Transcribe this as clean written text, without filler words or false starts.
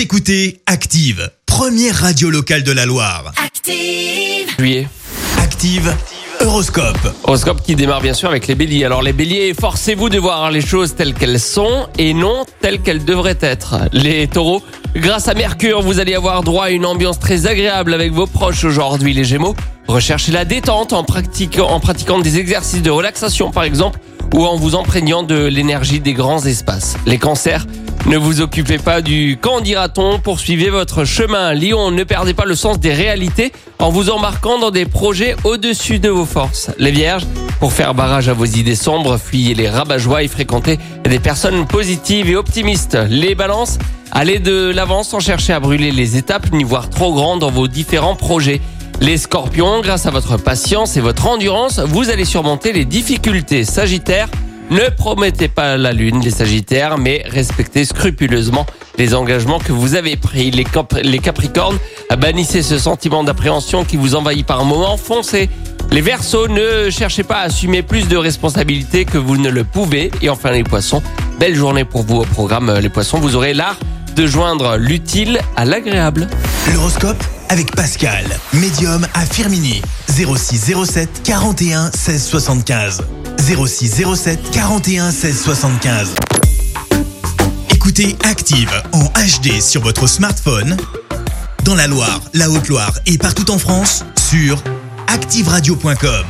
Vous écoutez Active, première radio locale de la Loire. Active. Active. Horoscope qui démarre bien sûr avec les béliers. Alors les béliers, forcez-vous de voir les choses telles qu'elles sont et non telles qu'elles devraient être. Les taureaux, grâce à Mercure, vous allez avoir droit à une ambiance très agréable avec vos proches aujourd'hui. Les gémeaux, recherchez la détente en pratiquant des exercices de relaxation par exemple ou en vous imprégnant de l'énergie des grands espaces. Les cancers, ne vous occupez pas du quand dira-t-on, poursuivez votre chemin. Lion, ne perdez pas le sens des réalités en vous embarquant dans des projets au-dessus de vos forces. Les vierges, pour faire barrage à vos idées sombres, fuyez les rabat-joie et fréquentez des personnes positives et optimistes. Les balances, allez de l'avant sans chercher à brûler les étapes ni voir trop grand dans vos différents projets. Les scorpions, grâce à votre patience et votre endurance, vous allez surmonter les difficultés. Sagittaire, ne promettez pas la lune, les sagittaires, mais respectez scrupuleusement les engagements que vous avez pris. Les capricornes, bannissez ce sentiment d'appréhension qui vous envahit par moments, foncez. Les verseaux, ne cherchez pas à assumer plus de responsabilités que vous ne le pouvez. Et enfin les poissons, belle journée pour vous au programme. Les poissons, vous aurez l'art de joindre l'utile à l'agréable. L'horoscope avec Pascal, médium à Firminy, 0607 41 16 75. 0607 41 16 75. Écoutez Active en HD sur votre smartphone, dans la Loire, la Haute-Loire et partout en France, sur activeradio.com.